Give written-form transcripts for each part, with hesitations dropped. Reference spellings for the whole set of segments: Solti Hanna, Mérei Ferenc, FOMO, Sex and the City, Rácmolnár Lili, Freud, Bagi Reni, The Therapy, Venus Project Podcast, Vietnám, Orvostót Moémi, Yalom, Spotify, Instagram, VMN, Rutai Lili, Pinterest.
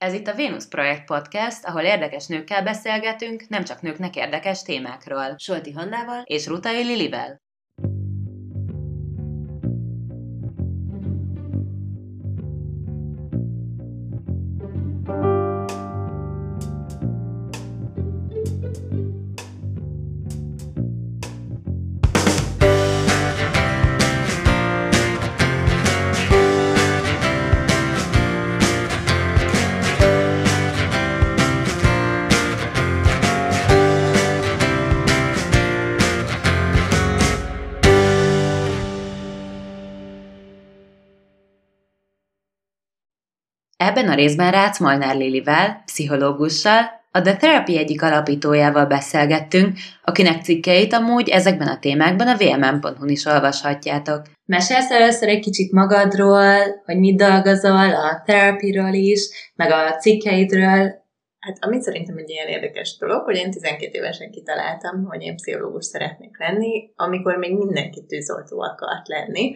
Ez itt a Venus Project Podcast, ahol érdekes nőkkel beszélgetünk, nem csak nőknek érdekes témákról. Solti Hannával és Rutai Lilivel. Ebben a részben Rácmolnár Lilivel, pszichológussal, a The Therapy egyik alapítójával beszélgettünk, akinek cikkeit amúgy ezekben a témákban a vmm.hu-n is olvashatjátok. Mesélsz először egy kicsit magadról, hogy mit dolgozol, a Therapyről is, meg a cikkeidről. Hát amit szerintem egy ilyen érdekes dolog, hogy én 12 évesen kitaláltam, hogy én pszichológus szeretnék lenni, amikor még mindenki tűzoltó akart lenni.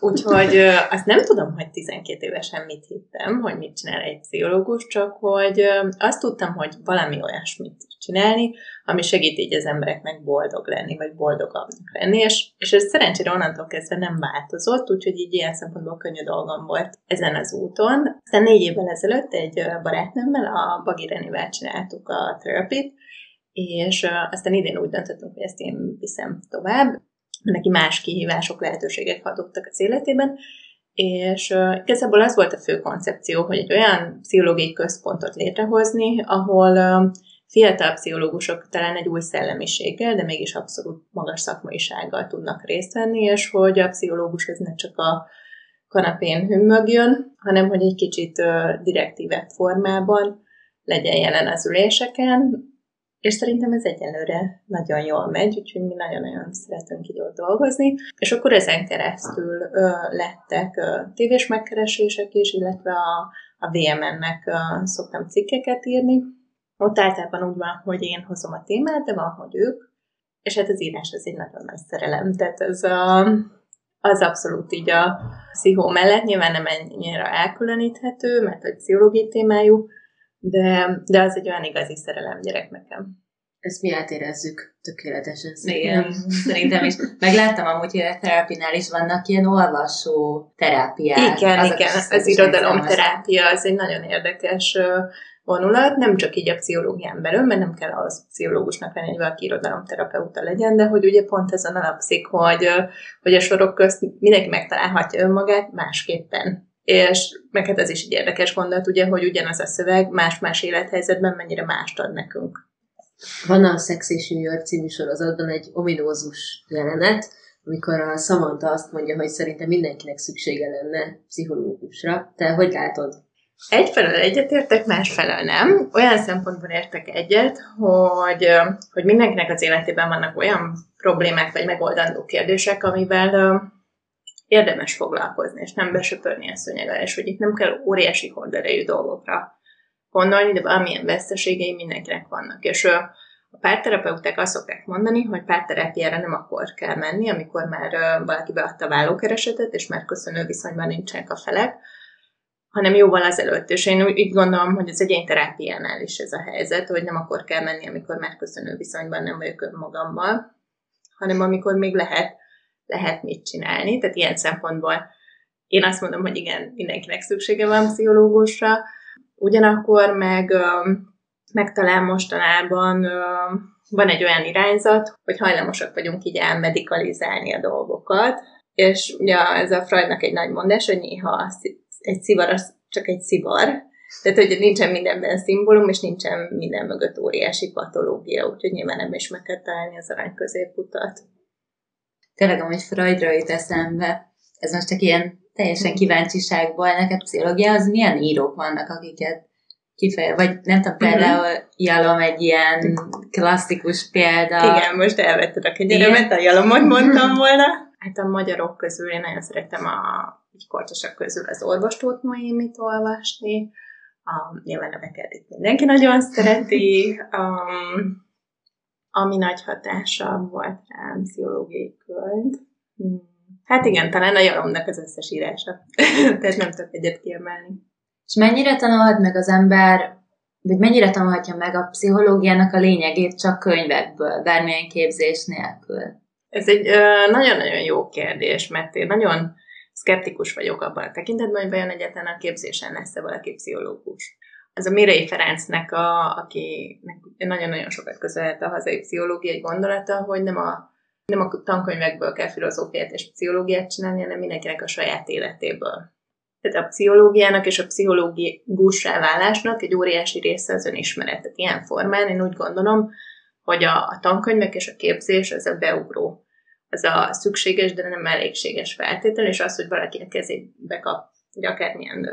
Úgyhogy azt nem tudom, hogy 12 évesen mit hittem, hogy mit csinál egy pszichológus, csak hogy azt tudtam, hogy valami olyasmit csinálni, ami segít így az embereknek boldog lenni, vagy boldogabbnak lenni, és ez szerencsére onnantól kezdve nem változott, úgyhogy így ilyen szempontból könnyű dolgom volt ezen az úton. Aztán 4 évvel ezelőtt egy barátnőmmel, a Bagi Renivel csináltuk a Therapy-t, és aztán idén úgy döntöttünk, hogy ezt én viszem tovább. Neki más kihívások, lehetőségek adottak az életében, és igazából az volt a fő koncepció, hogy egy olyan pszichológiai központot létrehozni, ahol fiatal pszichológusok talán egy új szellemiséggel, de mégis abszolút magas szakmaisággal tudnak részt venni, és hogy a pszichológus ez ne csak a kanapén hümmögjön, hanem hogy egy kicsit direktívebb formában legyen jelen az üléseken, és szerintem ez egyelőre nagyon jól megy, úgyhogy mi nagyon-nagyon szeretünk így ott dolgozni. És akkor ezen keresztül lettek tévés megkeresések is, illetve a VMN-nek szoktam cikkeket írni. Ott általában úgy van, hogy én hozom a témát, de van, hogy ők. És hát az írás az egy nagyon nagy szerelem. Tehát az abszolút így a pszichó mellett nyilván nem ennyire elkülöníthető, mert egy pszichológiai témájú, de az egy olyan igazi szerelem gyerek nekem. Ezt mi átérezzük tökéletesen. Igen, szerintem is. Megláttam amúgy, hogy a terápiánál is vannak ilyen olvasó terápiák. Igen, az irodalomterápia az egy nagyon érdekes vonulat, nem csak így a pszichológián belül, mert nem kell az pszichológusnak lenni, hogy valaki irodalomterapeuta legyen, de hogy ugye pont azon alapszik, hogy a sorok közt mindenki megtalálhatja önmagát másképpen. És meg hát ez is egy érdekes gondolat, ugye, hogy ugyanaz a szöveg más-más élethelyzetben mennyire mást ad nekünk. Van a Sex and the City című sorozatban egy ominózus jelenet, amikor a Samantha azt mondja, hogy szerintem mindenkinek szüksége lenne pszichológusra. Te hogy látod? Egyfelől egyetértek, másfelől nem. Olyan szempontból értek egyet, hogy mindenkinek az életében vannak olyan problémák, vagy megoldandó kérdések, amivel érdemes foglalkozni, és nem besöpörni a szőnyeg alá, és hogy itt nem kell óriási horderejű dolgokra gondolni, de valamilyen veszteségei mindenkinek vannak. És a párterapeuták azt szokták mondani, hogy párterápiára nem akkor kell menni, amikor már valaki beadta vállókeresetet, és már köszönő viszonyban nincsenek a felek, hanem jóval azelőtt. És én úgy gondolom, hogy az egyénterápiánál is ez a helyzet, hogy nem akkor kell menni, amikor már köszönő viszonyban nem vagyok önmagammal, hanem amikor még lehet mit csinálni, tehát ilyen szempontból én azt mondom, hogy igen, mindenkinek szüksége van pszichológusra, ugyanakkor meg talán mostanában van egy olyan irányzat, hogy hajlamosak vagyunk így elmedikalizálni a dolgokat, és ugye ez a Freudnak egy nagy mondás, hogy néha egy szivar az csak egy szivar, tehát hogy nincsen mindenben szimbólum, és nincsen minden mögött óriási patológia, úgyhogy nyilván nem is meg kell találni az arany középutat. Tényleg, amúgy Freudra jut eszembe, ez most csak ilyen teljesen kíváncsiságból, neked pszichológiához milyen írók vannak, akiket vagy nem tudom, például Yalom egy ilyen klasszikus példa. Igen, most elvetted a kegyeremet, a Yalomot mondtam volna. Hát a magyarok közül én nagyon szeretem így korcsosak közül az Orvostót Moémit olvasni. Nyilván a Bekerét mindenki nagyon szereti. Ami nagy hatása volt rám pszichológiai könyv. Hát igen, talán a Yalomnak az összes írása. Tehát nem tudok egyet kiemelni. És mennyire tanulhat meg az ember, vagy mennyire tanulhatja meg a pszichológiának a lényegét csak könyvekből, bármilyen képzés nélkül? Ez egy nagyon-nagyon jó kérdés, mert én nagyon szkeptikus vagyok abban a tekintetben, hogy vajon egyetlen a képzésen lesz-e valaki pszichológus. Ez a Mérei Ferencnek, akinek nagyon-nagyon sokat köszönhet a hazai pszichológiai gondolata, hogy nem a tankönyvekből kell filozófiát és pszichológiát csinálni, hanem mindenkinek a saját életéből. Tehát a pszichológiának és a pszichológussá válásnak egy óriási része az önismeret. Ilyen formán én úgy gondolom, hogy a tankönyvek és a képzés az a beugró. Az a szükséges, de nem elégséges feltétel, és az, hogy valaki a kezébe kap akármilyen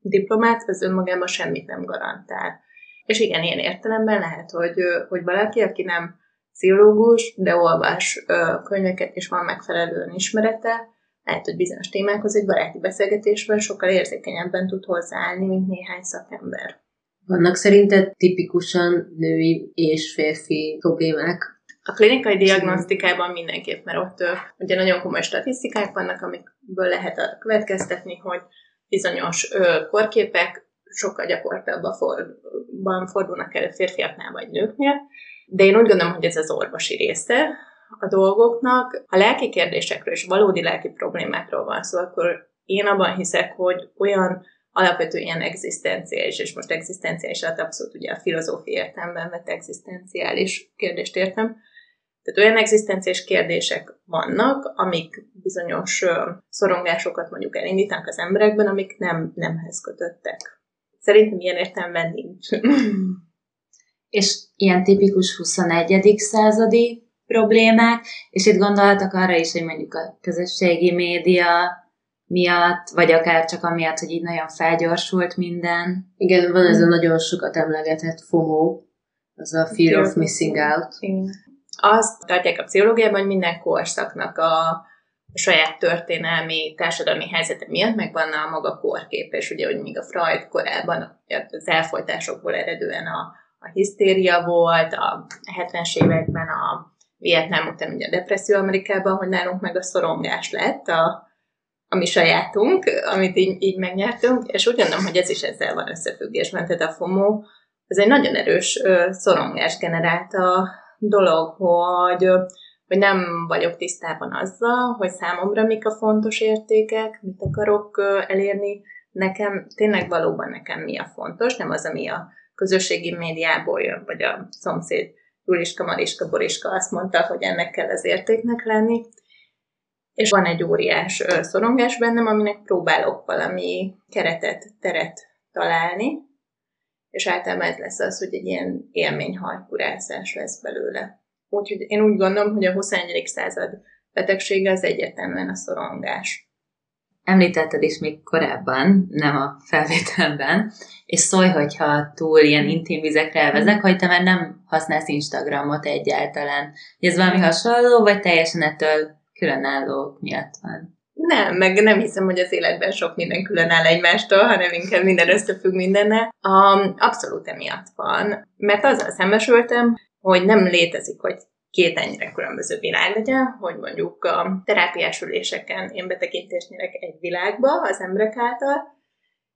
diplomát, az önmagában semmit nem garantál. És igen, ilyen értelemben lehet, hogy valaki, aki nem pszichológus, de olvas könyveket, és van megfelelő önismerete, lehet, hogy bizonyos témákhoz egy baráti beszélgetésben sokkal érzékenyebben tud hozzáállni, mint néhány szakember. Vannak szerinted tipikusan női és férfi problémák? A klinikai diagnosztikában mindenképp, mert ott ugye nagyon komoly statisztikák vannak, amikből lehet arra következtetni, hogy bizonyos korképek sokkal gyakorsabban fordulnak elő férfiaknál vagy nőknél, de én úgy gondolom, hogy ez az orvosi része a dolgoknak. A lelki kérdésekről és valódi lelki problémákról van szó, akkor én abban hiszek, hogy olyan alapvető ilyen egzisztenciális, és most egzisztenciális alatt abszolút ugye a filozófia értelemben vett egzisztenciális kérdést értem. Tehát olyan egzisztenciális kérdések vannak, amik bizonyos szorongásokat mondjuk elindítanak az emberekben, amik nemhez kötöttek. Szerintem ilyen értelemben nincs. És ilyen tipikus 21. századi problémák, és itt gondoltak arra is, hogy mondjuk a közösségi média miatt, vagy akár csak amiatt, hogy így nagyon felgyorsult minden. Igen, van ez a nagyon sokat emlegetett FOMO, az a Fear of Missing Out. Igen. Azt tartják a pszichológiában, hogy minden korszaknak a saját történelmi, társadalmi helyzete miatt megvan a maga korkép, és ugye, hogy míg a Freud korában az elfojtásokból eredően a hisztéria volt, a 70-es években a Vietnám után ugye a depresszió Amerikában, hogy nálunk meg a szorongás lett, a mi sajátunk, amit így megnyertünk, és úgy gondolom, hogy ez is ezzel van összefüggésben. Tehát a FOMO, ez egy nagyon erős szorongás generált a dolog, hogy nem vagyok tisztában azzal, hogy számomra mik a fontos értékek, mit akarok elérni, nekem tényleg valóban nekem mi a fontos, nem az, ami a közösségi médiából jön, vagy a szomszéd Juliska, Mariska, Boriska azt mondta, hogy ennek kell az értéknek lenni, és van egy óriás szorongás bennem, aminek próbálok valami keretet, teret találni, és általában ez lesz az, hogy egy ilyen élményhajkurászás lesz belőle. Úgyhogy én úgy gondolom, hogy a 21. század betegsége az egyértelműen a szorongás. Említetted is még korábban, nem a felvételben, és szólj, hogyha túl ilyen intim vizekre elvezek, hogy te már nem használsz Instagramot egyáltalán. Ez valami hasonló, vagy teljesen ettől különállók miatt van? Nem, meg nem hiszem, hogy az életben sok minden különáll egymástól, hanem inkább minden összefügg mindennel. Abszolút emiatt van. Mert azzal szembesültem, hogy nem létezik, hogy két ennyire különböző világ legyen, hogy mondjuk a terápiás üléseken én betekintést nyerek egy világba az emberek által,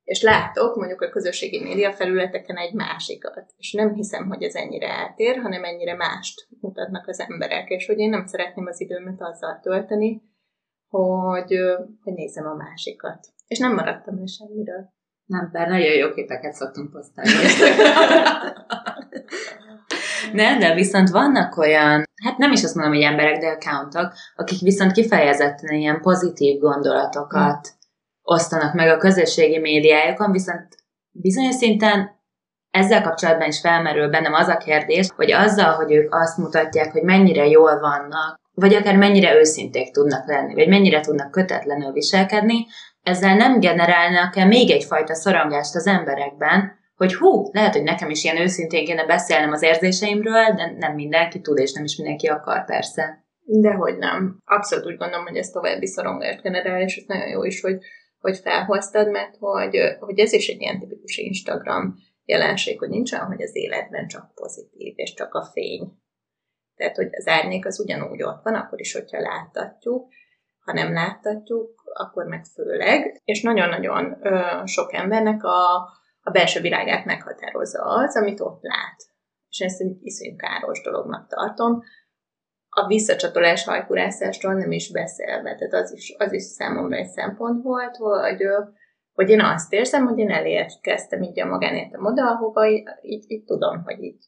és látok mondjuk a közösségi média felületeken egy másikat. És nem hiszem, hogy ez ennyire eltér, hanem ennyire mást mutatnak az emberek, és hogy én nem szeretném az időmet azzal tölteni, hogy nézem a másikat. És nem maradtam le semmiről. Nem, bár nagyon jó képeket szoktunk posztálni. Nem, de viszont vannak olyan, hát nem is azt mondom, hogy emberek, de accountok, akik viszont kifejezetten ilyen pozitív gondolatokat osztanak meg a közösségi médiájukon, viszont bizonyos szinten ezzel kapcsolatban is felmerül bennem az a kérdés, hogy azzal, hogy ők azt mutatják, hogy mennyire jól vannak, vagy akár mennyire őszinték tudnak lenni, vagy mennyire tudnak kötetlenül viselkedni, ezzel nem generálnak-e még egyfajta szorongást az emberekben, hogy hú, lehet, hogy nekem is ilyen őszintén kéne beszélnem az érzéseimről, de nem mindenki tud, és nem is mindenki akar, persze. Dehogy nem. Abszolút úgy gondolom, hogy ez további szorongást generál, és ez nagyon jó is, hogy felhoztad, mert hogy ez is egy ilyen tipikus Instagram jelenség, hogy nincsen, hogy az életben csak pozitív, és csak a fény. Tehát, hogy az árnyék az ugyanúgy ott van, akkor is, hogyha láttatjuk, ha nem láttatjuk, akkor meg főleg. És nagyon-nagyon sok embernek a belső világát meghatározza az, amit ott lát. És ezt egy iszonyú káros dolognak tartom. A visszacsatolás hajkurászástól nem is beszélve. Tehát az is számomra egy szempont volt, hogy én azt érzem, hogy én elérkeztem így a magánéletem oda, ahova így tudom, hogy így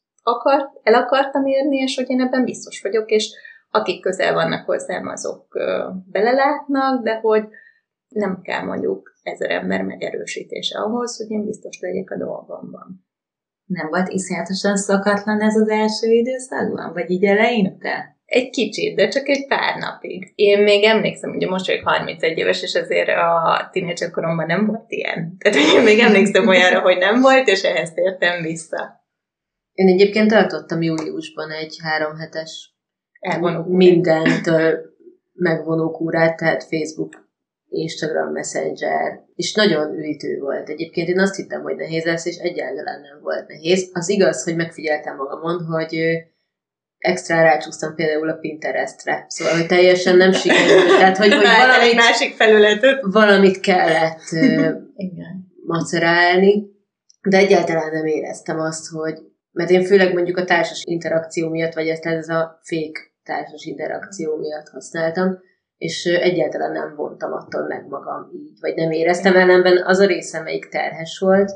el akartam érni, és hogy én ebben biztos vagyok, és akik közel vannak hozzám, azok belelátnak, de hogy nem kell mondjuk 1000 ember megerősítése ahhoz, hogy én biztos legyek a dolgomban. Nem volt iszonyatosan szokatlan ez az első időszakban? Vagy így eleinte? Egy kicsit, de csak egy pár napig. Én még emlékszem, ugye most vagyok 31 éves, és azért a tínédzser koromban nem volt ilyen. Tehát én még emlékszem olyanra, hogy nem volt, és ehhez tértem vissza. Én egyébként tartottam júliusban egy 3 hetes mindentől megvonó kúrát, tehát Facebook, Instagram, Messenger, és nagyon üdítő volt. Egyébként én azt hittem, hogy nehéz lesz, és egyáltalán nem volt nehéz. Az igaz, hogy megfigyeltem magamon, hogy extra rácsúsztam például a Pinterestre. Szóval, hogy teljesen nem sikerült. Tehát, hogy valamit, másik felületet. Valamit kellett macerálni, de egyáltalán nem éreztem azt, hogy... Mert én főleg mondjuk a társas interakció miatt, vagy ez a fake társas interakció miatt használtam, és egyáltalán nem vontam attól meg magam így, vagy nem éreztem ellenben. Az a része, amelyik terhes volt,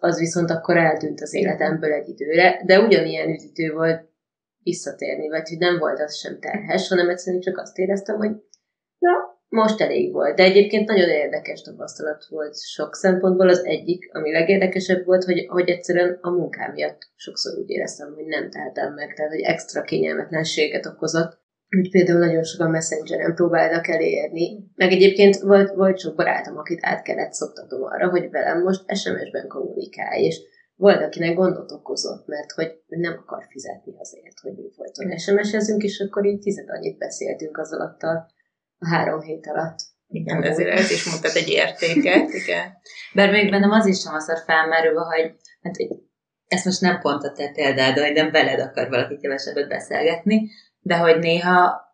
az viszont akkor eltűnt az életemből egy időre, de ugyanilyen üdítő volt visszatérni, vagy hogy nem volt az sem terhes, hanem egyszerűen csak azt éreztem, hogy na, most elég volt. De egyébként nagyon érdekes tapasztalat volt sok szempontból. Az egyik, ami legérdekesebb volt, hogy egyszerűen a munkám miatt sokszor úgy éreztem, hogy nem tehetem meg, tehát hogy extra kényelmetlenséget okozott. Úgy például nagyon sokan Messengeren próbáltak elérni, meg egyébként volt sok barátom, akit át kellett szoktatom arra, hogy velem most SMS-ben kommunikálj, és volt, akinek gondot okozott, mert hogy ő nem akar fizetni azért, hogy mi folyton SMS-ezünk, és akkor így 10 annyit beszéltünk az alatt a 3 hét alatt. Igen, ezért ez is mutat egy értéket. Igen. Bár még bennem az is sem aztán felmerül, hogy hát, ezt most nem pont a te példád, hogy nem veled akar valaki kevesebbet beszélgetni, de hogy néha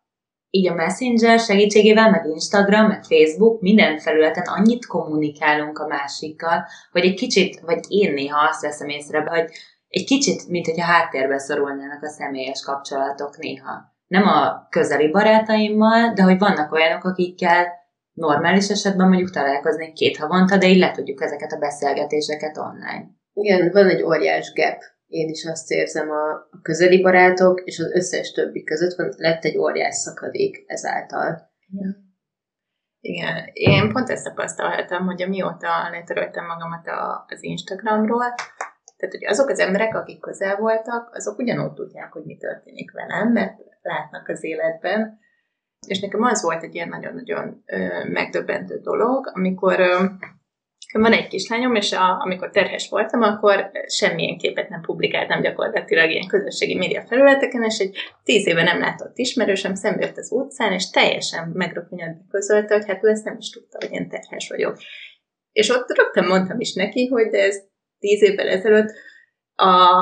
így a Messenger segítségével, meg Instagram, meg Facebook, minden felületen annyit kommunikálunk a másikkal, hogy egy kicsit, vagy én néha azt veszem észre, hogy egy kicsit, mint hogyha háttérbe szorulnának a személyes kapcsolatok néha. Nem a közeli barátaimmal, de hogy vannak olyanok, akikkel normális esetben mondjuk találkozni 2 havonta, de így le tudjuk ezeket a beszélgetéseket online. Igen, van egy óriás gap. Én is azt érzem, a közeli barátok és az összes többi között lett egy óriás szakadék ezáltal. Igen, én pont ezt tapasztaltam, hogy amióta letöröltem magamat az Instagramról, tehát hogy azok az emberek, akik közel voltak, azok ugyanúgy tudják, hogy mi történik velem, mert látnak az életben. És nekem az volt egy ilyen nagyon-nagyon megdöbbentő dolog, amikor... Van egy kislányom, és amikor terhes voltam, akkor semmilyen képet nem publikáltam gyakorlatilag ilyen közösségi média felületeken, és egy 10 éve nem látott ismerősöm szembe jött az utcán, és teljesen megrökönyödve közölte, hogy hát ő ezt nem is tudta, hogy én terhes vagyok. És ott rögtön mondtam is neki, hogy de ez 10 évvel ezelőtt,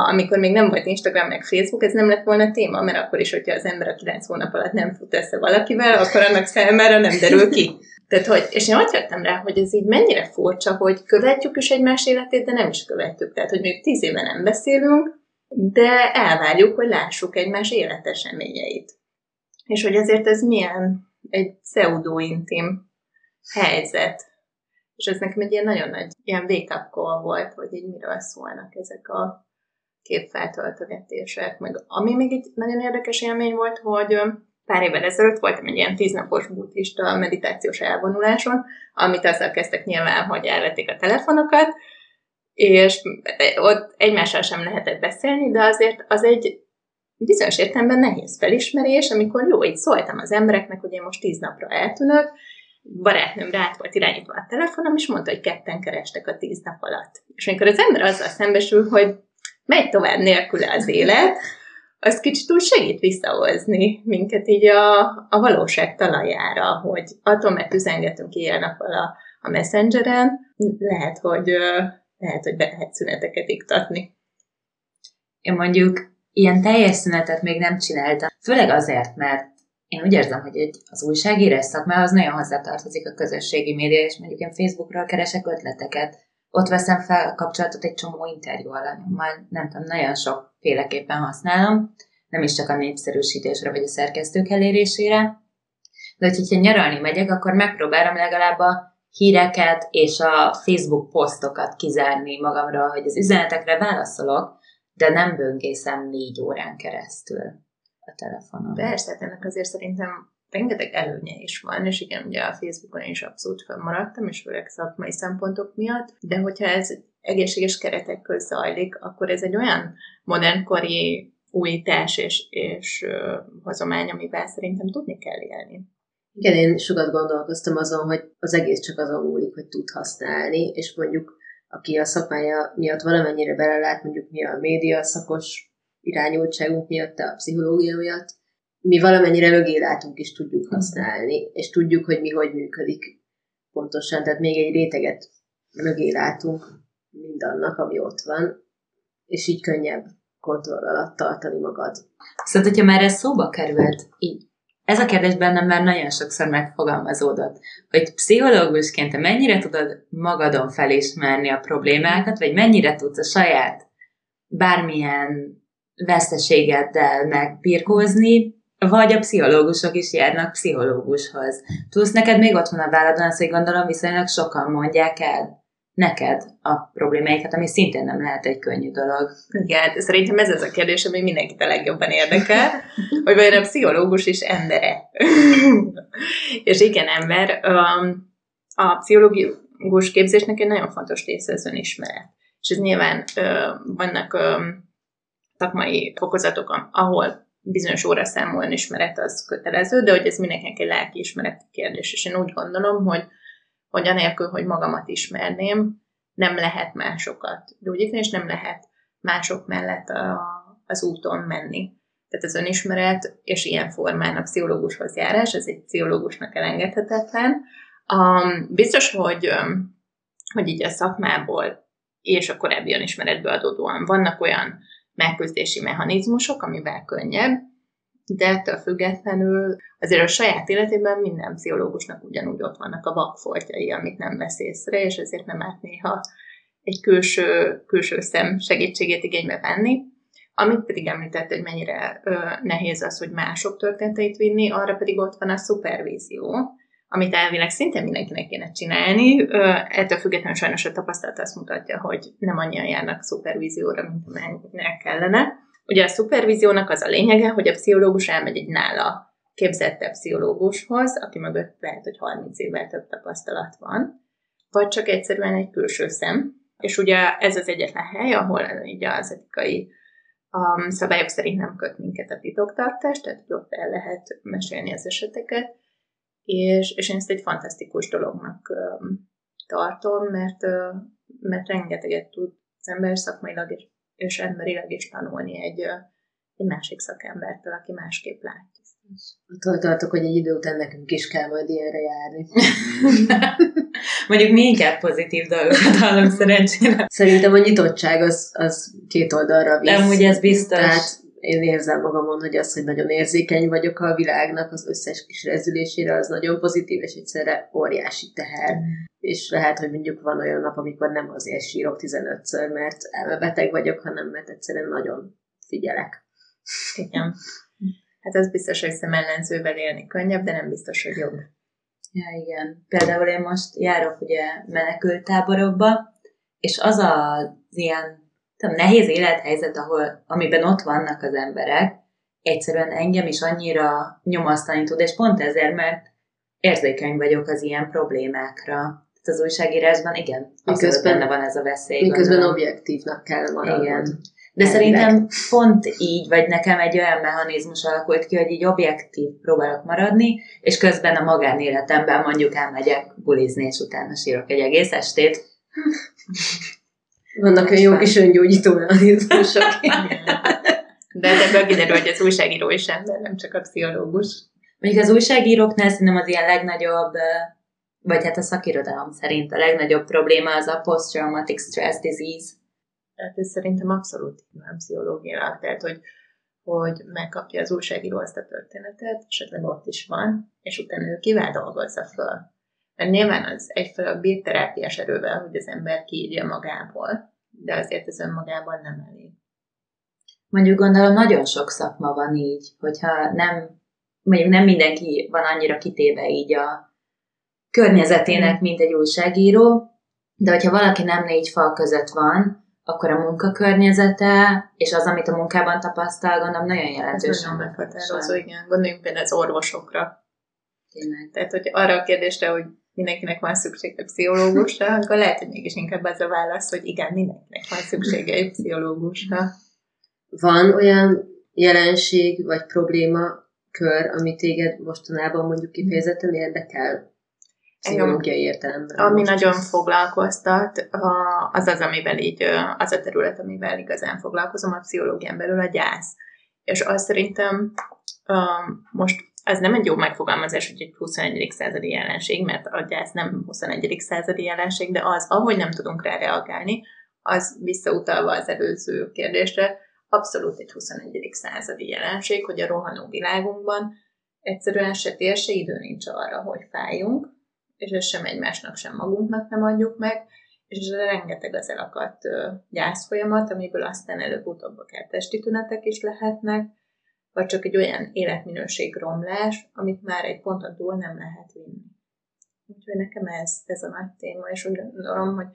amikor még nem volt Instagram meg Facebook, ez nem lett volna téma, mert akkor is, hogyha az ember a 9 hónap alatt nem fut össze valakivel, akkor annak számára nem derül ki. Tehát, és én ott jöttem rá, hogy ez így mennyire furcsa, hogy követjük is egymás életét, de nem is követjük. Tehát, hogy még 10 éve nem beszélünk, de elvárjuk, hogy lássuk egymás életeseményeit. És hogy ezért ez milyen egy pseudo-intim helyzet. És ez nekem egy ilyen nagyon nagy ilyen wake-up call volt, hogy így miről szólnak ezek a képfeltöltögetések. Meg ami még egy nagyon érdekes élmény volt, hogy... Pár évvel ezelőtt voltam egy ilyen 10 napos buddhista meditációs elvonuláson, amit azzal kezdtek nyilván, hogy elvették a telefonokat, és ott egymással sem lehetett beszélni, de azért az egy bizonyos értelemben nehéz felismerés, amikor jó, így szóltam az embereknek, hogy én most 10 napra eltűnök, barátnőm rá volt irányítva a telefonom, és mondta, hogy 2-en kerestek a 10 nap alatt. És amikor az ember azzal szembesül, hogy megy tovább nélküle az élet, az kicsit úgy segít visszahozni minket így a valóság talajára, hogy attól, mert üzengetünk ilyen nappal a Messengeren, lehet, hogy be lehet szüneteket iktatni. Én mondjuk ilyen teljes szünetet még nem csináltam. Főleg azért, mert Én úgy érzem, hogy az újságírás szakmához nagyon hozzátartozik a közösségi média, és mondjuk én Facebookról keresek ötleteket, ott veszem fel a kapcsolatot egy csomó interjú alanyommal, nem tudom, nagyon sokféleképpen használom, nem is csak a népszerűsítésre vagy a szerkesztők elérésére, de hogyha nyaralni megyek, akkor megpróbálom legalább a híreket és a Facebook posztokat kizárni magamról, hogy az üzenetekre válaszolok, de nem böngészem 4 órán keresztül a telefonon. Persze, ennek azért szerintem rengeteg előnye is van, és igen, ugye a Facebookon én is abszolút fennmaradtam, és főleg szakmai szempontok miatt, de hogyha ez egészséges keretek közt zajlik, akkor ez egy olyan modernkori újítás és hozomány, amivel szerintem tudni kell élni. Igen, én sokat gondolkoztam azon, hogy az egész csak azon múlik, hogy tud használni, és mondjuk aki a szakmája miatt valamennyire belelát, mondjuk mi a média szakos irányultságunk miatt, a pszichológia miatt, mi valamennyire mögé látunk is tudjuk használni, és tudjuk, hogy mi hogy működik pontosan, tehát még egy réteget mögé látunk mindannak, ami ott van, és így könnyebb kontroll alatt tartani magad. Szóval, hogyha már ez szóba került, így. Ez a kérdés bennem már nagyon sokszor megfogalmazódott, hogy pszichológusként te mennyire tudod magadon felismerni a problémákat, vagy mennyire tudsz a saját bármilyen veszteségeddel megbirkózni, vagy a pszichológusok is járnak pszichológushoz. Plusz neked még ott van a válladon az, hogy gondolom viszonylag sokan mondják el neked a problémáikat, ami szintén nem lehet egy könnyű dolog. Igen, szerintem ez az a kérdés, ami mindenkit a legjobban érdekel, hogy vajon a pszichológus is embere. És igen, ember. A pszichológus képzésnek egy nagyon fontos része az önismeret. És ez nyilván vannak szakmai fokozatok, ahol bizonyos óraszámú önismeret az kötelező, de hogy ez mindenkinek egy lelkiismereti kérdés. És én úgy gondolom, hogy anélkül, hogy magamat ismerném, nem lehet másokat gyógyítani, és nem lehet mások mellett az úton menni. Tehát az önismeret és ilyen formán a pszichológushoz járás, ez egy pszichológusnak elengedhetetlen. Biztos, hogy így a szakmából és a korábbi önismeretből adódóan vannak olyan megküzdési mechanizmusok, amivel könnyebb, de ettől függetlenül azért a saját életében minden pszichológusnak ugyanúgy ott vannak a vakfoltjai, amit nem vesz észre, és ezért nem árt néha egy külső szem segítségét igénybe venni. Amit pedig említett, hogy mennyire nehéz az, hogy mások történeteit vinni, arra pedig ott van a szupervízió, amit elvileg szinte mindenkinek kéne csinálni. Ettől függetlenül sajnos a tapasztalat azt mutatja, hogy nem annyian járnak szupervízióra, mint amennyinek kellene. Ugye a szupervíziónak az a lényege, hogy a pszichológus elmegy egy nála képzettebb pszichológushoz, aki mögött lehet, hogy 30 évvel több tapasztalat van, vagy csak egyszerűen egy külső szem. És ugye ez az egyetlen hely, ahol így az etikai szabályok szerint nem köt minket a titoktartás, tehát ott el lehet mesélni az eseteket, és én ezt egy fantasztikus dolognak tartom, mert rengeteget tud az ember szakmailag és emberileg is tanulni egy másik szakembertől, aki másképp látja. Attól tartok, hogy egy idő után nekünk is kell majd ilyenre járni. Mondjuk mi inkább pozitív dolgokat hallom szerencsére. Szerintem a nyitottság az két oldalra visz. De amúgy ez biztos. Tehát én érzem magamon, hogy az, hogy nagyon érzékeny vagyok a világnak az összes kis rezülésére, az nagyon pozitív, és egyszerre óriási teher. És lehet, hogy mondjuk van olyan nap, amikor nem azért sírok 15-ször, mert elmebeteg vagyok, hanem mert egyszerűen nagyon figyelek. Igen. Hát az biztos, hogy szemellenzővel élni könnyebb, de nem biztos, hogy jobb. Ja, igen. Például én most járok ugye menekülttáborokba, és az az ilyen nehéz élethelyzet, amiben ott vannak az emberek, egyszerűen engem is annyira nyomasztani tud, és pont ezért, mert érzékeny vagyok az ilyen problémákra. Az újságírásban, igen, miközben benne van ez a veszély. Miközben gondolom. Objektívnak kell maradnod. Igen. De szerintem pont így, vagy nekem egy olyan mechanizmus alakult ki, hogy így objektív próbálok maradni, és közben a magánéletemben mondjuk elmegyek bulizni, és utána sírok egy egész estét. Vannak olyan jó kis öngyógyító mechanizmusok. De ebből kiderül, hogy az újságíró is ember, nem csak a pszichológus. Mondjuk az újságíróknál szerintem az ilyen legnagyobb, vagy hát a szakirodalom szerint a legnagyobb probléma az a post-traumatic stress disease. Tehát ez szerintem abszolút nem pszichológiailag, tehát hogy hogy megkapja az újságíró azt a történetet, esetleg ott is van, és utána ő kivel dolgozza föl. Mert nyilván az egyfelől bír terápiás erővel, hogy az ember kiírja magából, de azért ez önmagában nem elég. Mondjuk gondolom nagyon sok szakma van így, hogyha nem, mondjuk nem mindenki van annyira kitéve így a környezetének, mint egy újságíró, de hogyha valaki nem 4 fal között van, akkor a munkakörnyezete, és az, amit a munkában tapasztal, gondolom nagyon jelentősen. Ez nagyon meghatározó, igen. Gondoljunk például az orvosokra. Tényleg. Tehát, hogy arra a kérdésre, hogy mindenkinek van szüksége pszichológusra, akkor lehet, hogy mégis inkább az a válasz, hogy igen, mindenkinek van szüksége egy pszichológusra. Van olyan jelenség, vagy problémakör, ami téged mostanában mondjuk kifejezetten érdekel? Pszichológiai értelemben. Ami nagyon foglalkoztat, az az, amivel így, az a terület, amivel igazán foglalkozom, a pszichológián belül a gyász. És azt szerintem most ez nem egy jó megfogalmazás, hogy egy 21. századi jelenség, mert a gyász nem 21. századi jelenség, de az, ahogy nem tudunk rá reagálni, az visszautalva az előző kérdésre, abszolút egy 21. századi jelenség, hogy a rohanó világunkban egyszerűen se tér, se idő nincs arra, hogy fájjunk, és ezt sem egymásnak, sem magunknak nem adjuk meg, és ez rengeteg az elakadt gyászfolyamat, amiből aztán előbb-utóbb akár testi tünetek is lehetnek, vagy csak egy olyan életminőségromlás, amit már egy ponton túl nem lehet vinni. Úgyhogy nekem ez a nagy téma, és úgy gondolom, hogy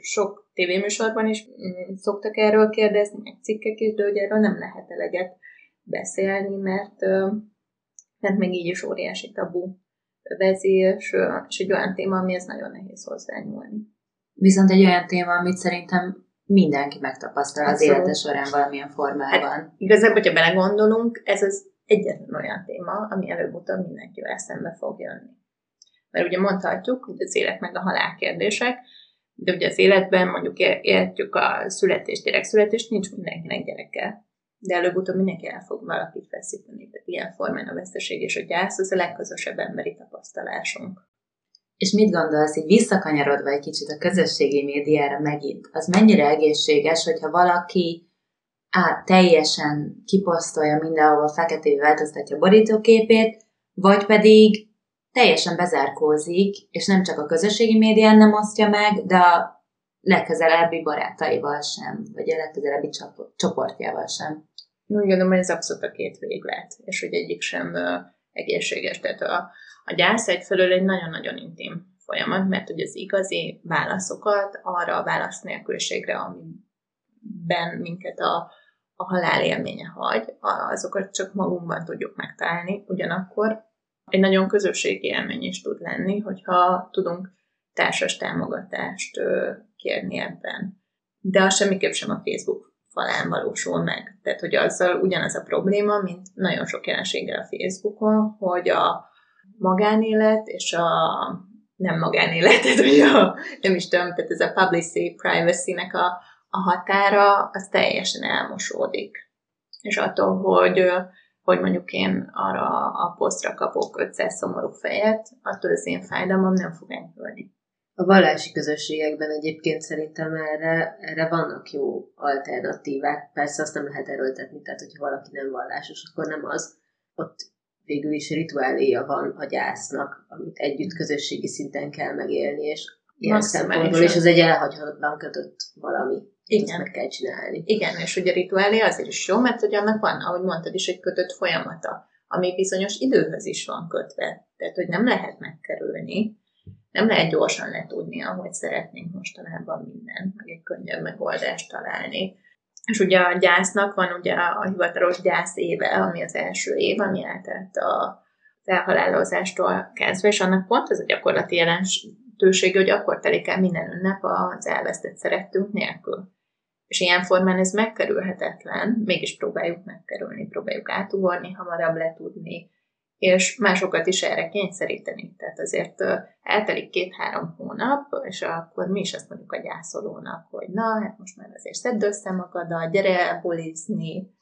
sok tévéműsorban is szoktak erről kérdezni, meg cikkek is, de ugye erről nem lehet eleget beszélni, mert meg így is óriási tabu vezés, és egy olyan téma, amihez nagyon nehéz hozzányúlni. Viszont egy olyan téma, amit szerintem mindenki megtapasztal az élete során valamilyen formában. Hát, igazából, hogyha belegondolunk, ez az egyetlen olyan téma, ami előbb-utóbb mindenkivel szembe fog jönni. Mert ugye mondhatjuk, hogy az élet meg a halál kérdések, de ugye az életben mondjuk értjük a születést, gyerekszületést, nincs mindenkinek gyereke. De előbb-utóbb mindenki el fog valakit veszíteni. Tehát ilyen formán a veszteség és a gyász az a legközösebb emberi tapasztalásunk. És mit gondolsz, így visszakanyarodva egy kicsit a közösségi médiára megint, az mennyire egészséges, hogyha valaki teljesen kiposztolja mindenhova, feketébe változtatja a borítóképét, vagy pedig teljesen bezárkózik, és nem csak a közösségi médián nem osztja meg, de a legközelebbi barátaival sem, vagy a legközelebbi csoportjával sem. Úgy gondolom, hogy ez abszolút a két véglet, és hogy egyik sem egészséges. Tehát a gyász egyfelől egy nagyon-nagyon intim folyamat, mert hogy az igazi válaszokat arra a válasznélküliségre, amiben minket a halál élménye hagy, azokat csak magunkban tudjuk megtalálni. Ugyanakkor egy nagyon közösségi élmény is tud lenni, hogyha tudunk társas támogatást kérni ebben. De az semmiképp sem a Facebook falán valósul meg. Tehát, hogy azzal ugyanaz a probléma, mint nagyon sok jelenséggel a Facebookon, hogy a magánélet és a nem magánélet, tehát ez a public privacy-nek a határa, az teljesen elmosódik. És attól, hogy mondjuk én arra a posztra kapok 500 szomorú fejet, attól az én fájdalmam nem fog enyhülni. A vallási közösségekben egyébként szerintem erre vannak jó alternatívák. Persze azt nem lehet erőltetni, tehát hogyha valaki nem vallásos, akkor nem az. Ott végül is rituáléja van a gyásznak, amit együtt közösségi szinten kell megélni, és ilyen szempontból is az egy elhagyhatatlan kötött valami. Igen. Meg kell csinálni. Igen, és ugye a rituálé azért is jó, mert hogy annak van, ahogy mondtad is, egy kötött folyamata, ami bizonyos időhöz is van kötve. Tehát, hogy nem lehet megkerülni, nem lehet gyorsan letudni, ahogy szeretnénk mostanában mindent, meg egy könnyebb megoldást találni. És ugye a gyásznak van ugye a hivatalos gyász éve, ami az első év, ami eltelt az elhalálozástól kezdve, és annak pont ez a gyakorlati jelentősége, hogy akkor telik el minden ünnep az elvesztett szerettünk nélkül. És ilyen formán ez megkerülhetetlen, mégis próbáljuk megkerülni, próbáljuk átugorni, hamarabb letudni, és másokat is erre kényszeríteni. Tehát azért eltelik 2-3 hónap, és akkor mi is azt mondjuk a gyászolónak, hogy na, hát most már azért szedd össze magadat, gyere bulizni,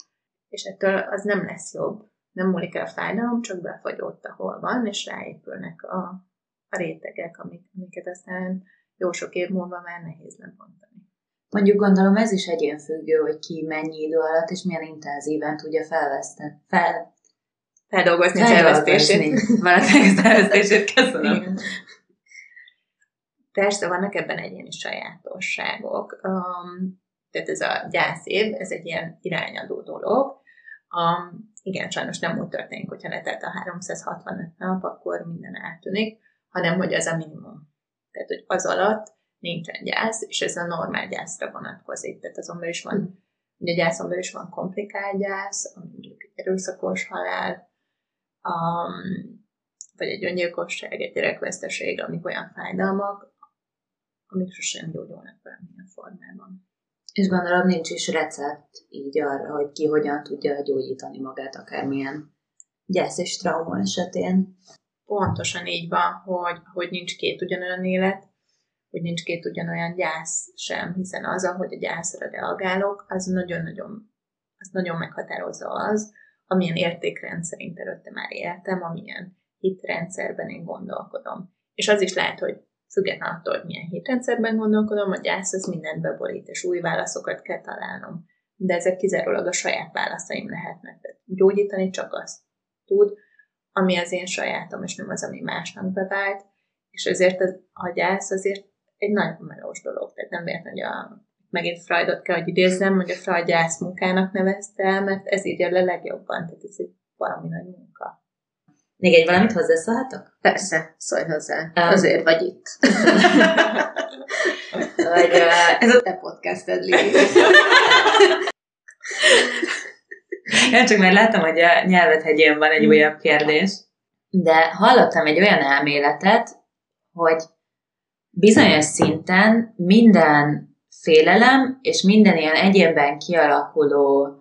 és ettől az nem lesz jobb. Nem múlik el a fájdalom, csak befagyott, ahol van, és ráépülnek a rétegek, amiket aztán jó sok év múlva már nehéz lebontani. Mondjuk gondolom ez is egyénfüggő, hogy ki mennyi idő alatt és milyen intenzíven tudja feldolgozni az elvesztését. Valakinek az elvesztését, köszönöm. Persze vannak ebben egyéni sajátosságok. Tehát ez a gyászév, ez egy ilyen irányadó dolog. Igen, sajnos nem úgy történik, hogyha letelt a 365 nap, akkor minden eltűnik, hanem hogy az a minimum. Tehát, hogy az alatt nincsen gyász, és ez a normál gyászra vonatkozik. Tehát azonban is van, ugye gyászonban is van komplikált gyász, mondjuk erőszakos halál, vagy egy öngyilkosság, egy gyerekveszteség, amik olyan fájdalmak, amik sosem gyógyulnak valamilyen formában. És gondolom nincs is recept így arra, hogy ki hogyan tudja gyógyítani magát akármilyen gyász és trauma esetén. Pontosan így van, hogy nincs két ugyanolyan élet, hogy nincs két ugyanolyan gyász sem, hiszen az, ahogy a gyászra reagálok, az nagyon meghatározza az, amilyen értékrendszerint előtte már éltem, amilyen hitrendszerben én gondolkodom. És az is lehet, hogy független attól, hogy milyen hitrendszerben gondolkodom, a gyász az mindent beborít, és új válaszokat kell találnom. De ezek kizárólag a saját válaszaim lehetnek. Tehát gyógyítani csak azt tud, ami az én sajátom, és nem az, ami másnak bevált. És ezért a gyász azért egy nagyon melós dolog. Tehát nem véletlen, hogy megint Freudot kell, hogy idézzem, hogy a Freud gyász munkának nevezte el, mert ez írja le legjobban. Tehát ez egy valami nagy munka. Még egy valamit hozzászólhatok? Persze, szólj hozzá. Azért vagy itt. Ez a te podcasted, Lili. Én csak már láttam, hogy a nyelvethegyén van egy újabb kérdés. De hallottam egy olyan elméletet, hogy bizonyos szinten minden félelem és minden ilyen egyénben kialakuló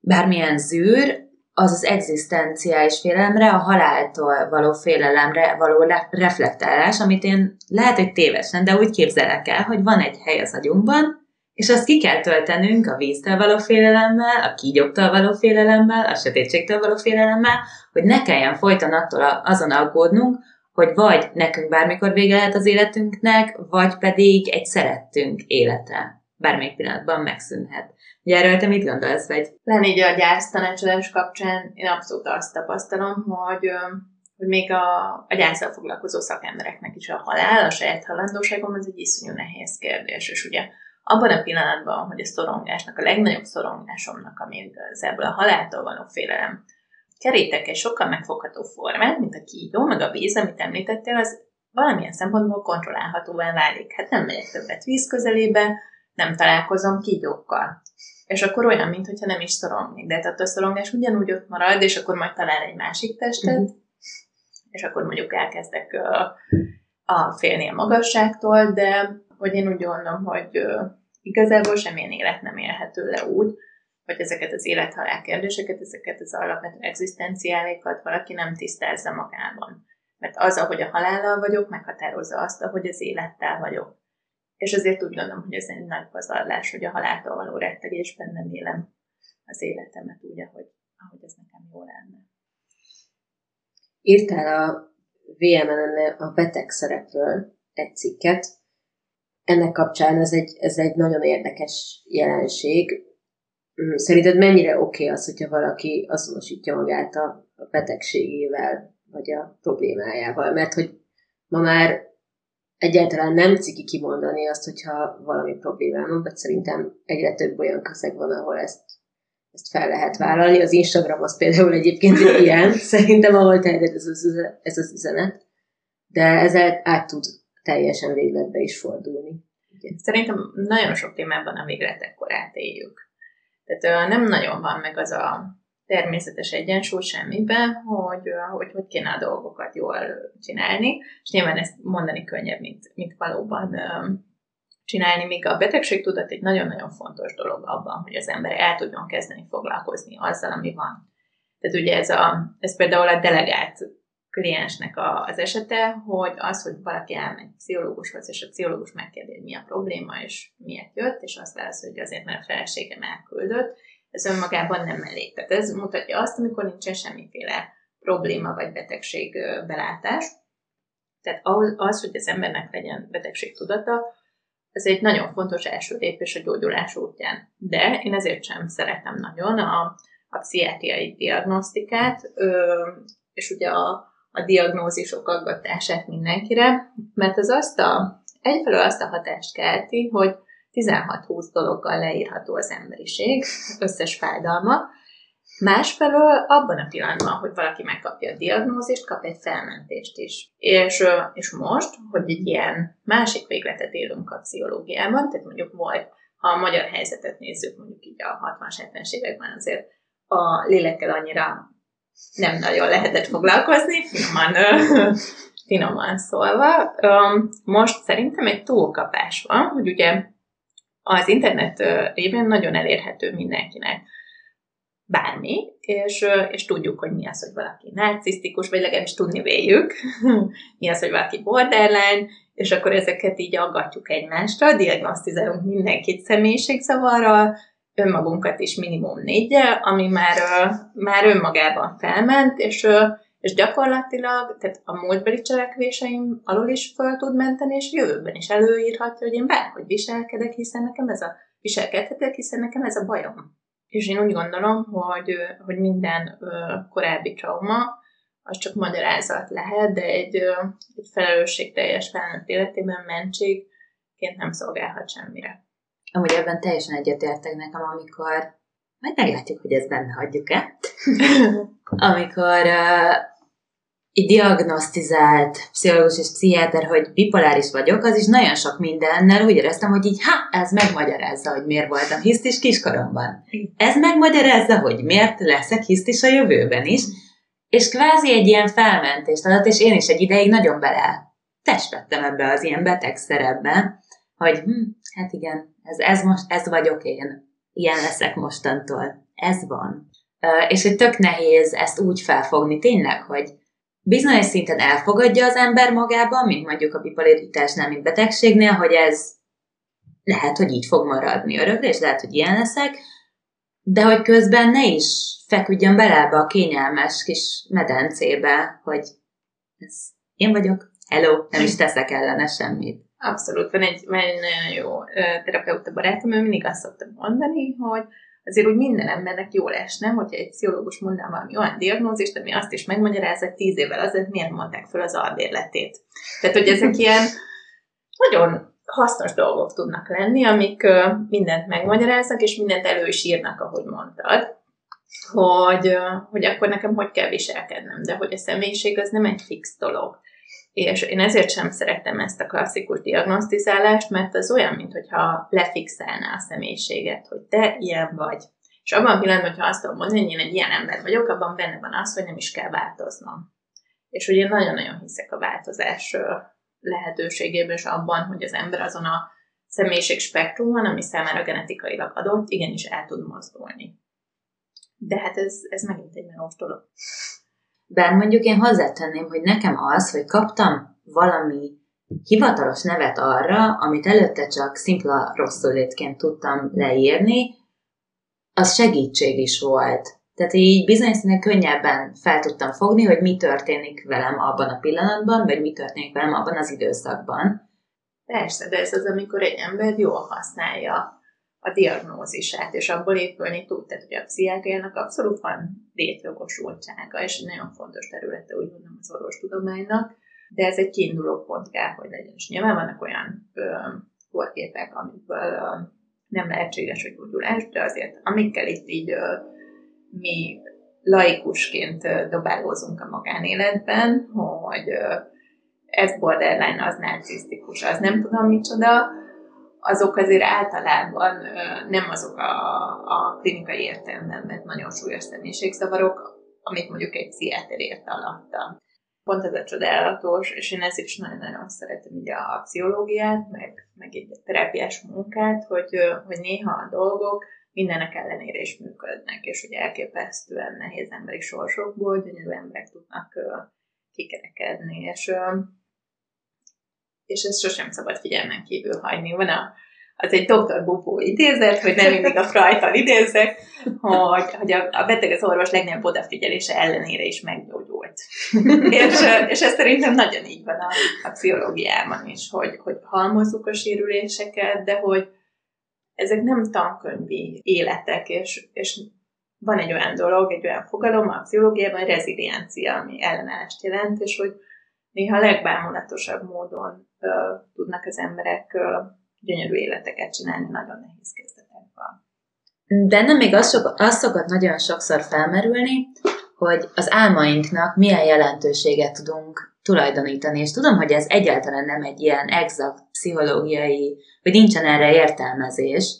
bármilyen zűr, az az egzisztenciális félelemre, a haláltól való félelemre való reflektálás, amit én lehet, hogy tévesen, de úgy képzelek el, hogy van egy hely az agyunkban, és azt ki kell töltenünk a víztől való félelemmel, a kígyóktól való félelemmel, a sötétségtől való félelemmel, hogy ne kelljen folyton azon aggódnunk, hogy vagy nekünk bármikor vége lehet az életünknek, vagy pedig egy szerettünk élete. Bármelyik pillanatban megszűnhet. Ugye erről te mit gondolsz? Vagy? Lenni így a gyász tanácsadás kapcsán én abszolút azt tapasztalom, hogy még a gyászsal foglalkozó szakembereknek is a halál, a saját halandóságom, az egy iszonyú nehéz kérdés. És ugye abban a pillanatban, hogy a szorongásnak, a legnagyobb szorongásomnak, ami igazából a haláltól való félelem, kerítek egy sokkal megfogható formát, mint a kígyó, meg a víz, amit említettél, az valamilyen szempontból kontrollálhatóvá válik. Hát nem megyek többet víz közelébe, nem találkozom kígyókkal. És akkor olyan, mintha nem is szorongnék. De tehát a szorongás ugyanúgy ott marad, és akkor majd talál egy másik testet, és akkor mondjuk elkezdek félni a magasságtól, de hogy én úgy gondolom, hogy igazából semmilyen élet nem élhető le úgy, hogy ezeket az élethalál kérdéseket, ezeket az alapvető egzisztenciálékat valaki nem tisztázza magában. Mert az, ahogy a halállal vagyok, meghatározza azt, ahogy az élettel vagyok. És azért úgy gondolom, hogy ez egy nagy pazarlás, hogy a haláltól való rettegésben nem élem az életemet úgy, ahogy ez nekem jól lenne. Írtál a VMN-en a beteg szerepről egy cikket. Ennek kapcsán ez egy nagyon érdekes jelenség. Szerinted mennyire oké az, hogyha valaki azonosítja magát a betegségével, vagy a problémájával? Mert hogy ma már egyáltalán nem ciki kimondani azt, hogyha valami problémám, vagy szerintem egyre több olyan közeg van, ahol ezt fel lehet vállalni. Az Instagram az például egyébként ilyen, szerintem ahol terjed ez az üzenet, de ezzel át tud teljesen végletbe is fordulni. Szerintem nagyon sok témában a végletekkor átéljük. Tehát nem nagyon van meg az a természetes egyensúly semmiben, hogy kéne a dolgokat jól csinálni, és nyilván ezt mondani könnyebb, mint valóban csinálni, míg a betegségtudat egy nagyon-nagyon fontos dolog abban, hogy az ember el tudjon kezdeni foglalkozni azzal, ami van. Tehát ugye ez például a delegált kliensnek az esete, hogy az, hogy valaki elmegy pszichológushoz, és a pszichológus megkérdezi, mi a probléma, és miért jött, és azt lesz, hogy azért, mert a feleségem elküldött, ez önmagában nem elég. Tehát ez mutatja azt, amikor nincsen semmiféle probléma vagy betegség belátás. Tehát az, hogy az embernek legyen betegség tudata, Ez egy nagyon fontos első lépés a gyógyulás útján. De én ezért sem szeretem nagyon a pszichiátriai diagnosztikát, és ugye a diagnózisok aggatását mindenkire, mert ez egyfelől azt a hatást kelti, hogy 16-20 dologgal leírható az emberiség, összes fájdalma. Másfelől abban a pillanatban, hogy valaki megkapja a diagnózist, kap egy felmentést is. És most, hogy egy ilyen másik végletet élünk a pszichológiában, tehát mondjuk volt, ha a magyar helyzetet nézzük, mondjuk így a 60-70-es években azért a lélekkel annyira nem nagyon lehetett foglalkozni, finoman szólva. Most szerintem egy túlkapás van, hogy ugye az internet révén nagyon elérhető mindenkinek bármi, és tudjuk, hogy mi az, hogy valaki narcisztikus, vagy legalábbis tudni véljük, mi az, hogy valaki borderline, és akkor ezeket így aggatjuk egymásra, diagnosztizálunk mindenkit személyiségzavarral, önmagunkat is minimum 4-jel, ami már önmagában felment, és gyakorlatilag tehát a múltbeli cselekvéseim alól is föl tud menteni, és jövőben is előírhatja, hogy én bárhogy viselkedek, hiszen nekem ez a bajom. És én úgy gondolom, hogy minden korábbi trauma az csak magyarázat lehet, de egy felelősségteljes felnőtt életében mentségként nem szolgálhat semmire. Amúgy ebben teljesen egyetértek nekem, amikor majd meglátjuk, hogy ezt benne hagyjuk-e. Amikor így diagnosztizált pszichológus és pszichiáter, hogy bipoláris vagyok, az is nagyon sok mindennel úgy éreztem, hogy így, ez megmagyarázza, hogy miért voltam hisztis kiskoromban. Ez megmagyarázza, hogy miért leszek hisztis a jövőben is. És kvázi egy ilyen felmentést adott, és én is egy ideig nagyon bele testvettem ebbe az ilyen beteg szerepbe, hogy hát igen, ez vagyok én. Ilyen leszek mostantól. Ez van. És hogy tök nehéz ezt úgy felfogni tényleg, hogy bizonyos szinten elfogadja az ember magában, mint mondjuk a bipolaritásnál, mint betegségnél, hogy ez lehet, hogy így fog maradni örökre, és lehet, hogy ilyen leszek, de hogy közben ne is feküdjön bele ebbe a kényelmes kis medencébe, hogy ez én vagyok, hello, nem is teszek ellene semmit. Abszolút, van egy nagyon jó terapeuta barátom, ő mindig azt szokta mondani, hogy azért úgy minden embernek jól esne, hogyha egy pszichológus mondná valami olyan diagnózist, ami azt is megmagyarázza, hogy 10 évvel azért miért mondták föl az albérletét. Tehát, hogy ezek ilyen nagyon hasznos dolgok tudnak lenni, amik mindent megmagyaráznak, és mindent elő is írnak, ahogy mondtad, hogy akkor nekem hogy kell viselkednem, de hogy a személyiség az nem egy fix dolog. És én ezért sem szeretem ezt a klasszikus diagnosztizálást, mert az olyan, mintha lefixálná a személyiséget, hogy te ilyen vagy. És abban a pillanatban, hogyha azt tudom mondani, hogy én egy ilyen ember vagyok, abban benne van az, hogy nem is kell változnom. És hogy én nagyon-nagyon hiszek a változás lehetőségében, és abban, hogy az ember azon a személyiség spektrumon, ami számára genetikailag adott, igenis el tud mozdulni. De hát ez megint egy melós dolog. Bár mondjuk én hozzátenném, hogy nekem az, hogy kaptam valami hivatalos nevet arra, amit előtte csak szimpla rosszulétként tudtam leírni, az segítség is volt. Tehát így bizonyos szinten könnyebben fel tudtam fogni, hogy mi történik velem abban a pillanatban, vagy mi történik velem abban az időszakban. Persze, de ez az, amikor egy ember jól használja a diagnózisát, és abból épülni tud. Tehát, hogy a pszichiátriának abszolút van létjogosultsága, és egy nagyon fontos területe, úgy mondom, az orvostudománynak, de ez egy kiinduló pont kell, hogy legyen. És nyilván vannak olyan korképek, amikből nem lehetséges, hogy gyógyulás, de azért amikkel itt így mi laikusként dobálózunk a magánéletben, hogy ez borderline, az narcisztikus, az nem tudom micsoda, azok azért általában nem azok a klinikai értelemben, mert nagyon súlyos személyiségzavarok, amit mondjuk egy pszichiáter ért alatta. Pont ez a csodálatos, és én ezért is nagyon-nagyon szeretem ugye a pszichológiát, meg egy terápiás munkát, hogy néha a dolgok mindenek ellenére is működnek, és ugye elképesztően nehéz emberi sorsokból gyönyörű emberek tudnak kikerekedni, és ezt sosem szabad figyelmen kívül hagyni. Van az egy Dr. Bubó idézet, hogy nem mindig a Freudtól idézzek, hogy a beteg az orvos legnagyobb odafigyelése ellenére is meggyógyult. volt. és ez szerintem nagyon így van a pszichológiában is, hogy halmozzuk a sérüléseket, de hogy ezek nem tankönyvi életek, és van egy olyan dolog, egy olyan fogalom a pszichológiában, reziliencia, ami ellenállást jelent, és hogy néha legbámulatosabb módon tudnak az emberek gyönyörű életeket csinálni nagyon nehéz kezdetekben. Bennem még az szokott nagyon sokszor felmerülni, hogy az álmainknak milyen jelentőséget tudunk tulajdonítani, és tudom, hogy ez egyáltalán nem egy ilyen exakt pszichológiai, vagy nincsen erre értelmezés,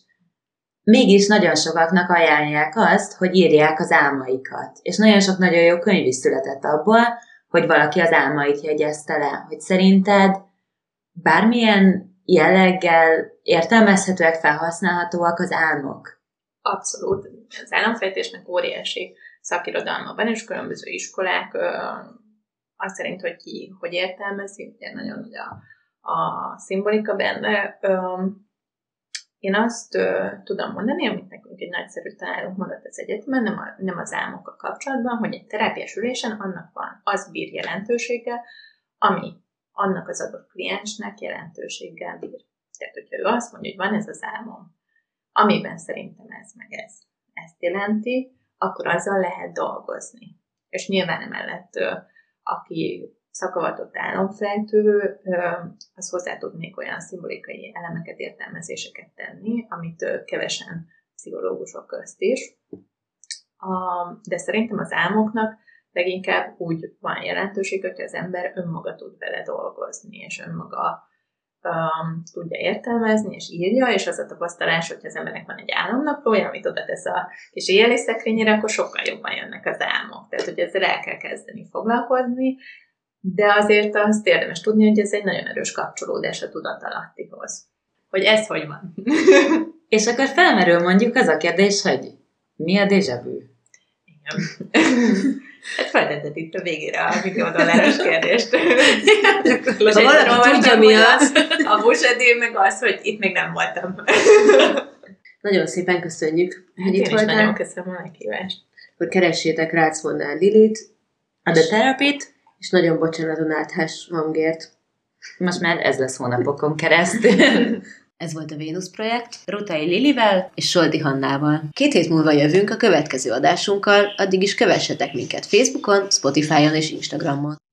mégis nagyon sokaknak ajánlják azt, hogy írják az álmaikat. És nagyon sok nagyon jó könyv is született abból, hogy valaki az álmait jegyezte le. Hogy szerinted bármilyen jelleggel értelmezhetőek, felhasználhatóak az álmok? Abszolút. Az álomfejtésnek óriási szakirodalma van, és különböző iskolák azt szerint, hogy ki hogy értelmezi, ugye nagyon nagy a szimbolika benne. Én azt tudom mondani, amit nekünk egy nagyszerű tanárunk mondott az egyetemen, nem az álmokkal kapcsolatban, hogy egy terápiás ülésen annak van, az bír jelentőséggel, ami annak az adott kliensnek jelentőséggel bír. Tehát, hogyha ő azt mondja, hogy van ez az álmom, amiben szerintem ez meg ez, ezt jelenti, akkor azzal lehet dolgozni. És nyilván emellett, aki szakavatott álomfejtő, az hozzá tud még olyan szimbolikai elemeket, értelmezéseket tenni, amit kevesen pszichológusok közt is. De szerintem az álmoknak leginkább úgy van jelentőség, hogy az ember önmaga tud vele dolgozni, és önmaga tudja értelmezni, és írja, és az a tapasztalás, hogy az embernek van egy álomnaplója, amit oda tesz a kis éjjeli szekrényére, akkor sokkal jobban jönnek az álmok. Tehát, hogy ezzel el kell kezdeni foglalkozni, de azért azt érdemes tudni, hogy ez egy nagyon erős kapcsolódás a tudatalattihoz. Hogy ez hogy van. És akkor felmerül mondjuk az a kérdés, hogy mi a déjà vu? Igen. Hát feltetted itt a végére a $1 millió kérdést. És valaki tudja, mi az. A buszedél meg az, hogy itt még nem voltam. Nagyon szépen köszönjük, hogy itt voltál. Nagyon köszönöm a meghívást. Akkor keressétek Rácmolnár Lilit, a The Therapy-t, és nagyon bocsánaton áthás hangért. Most már ez lesz hónapokon keresztül. Ez volt a Venus Projekt, Rutai Lilivel és Solti Hannával. 2 hét múlva jövünk a következő adásunkkal, addig is kövessetek minket Facebookon, Spotify-on és Instagramon.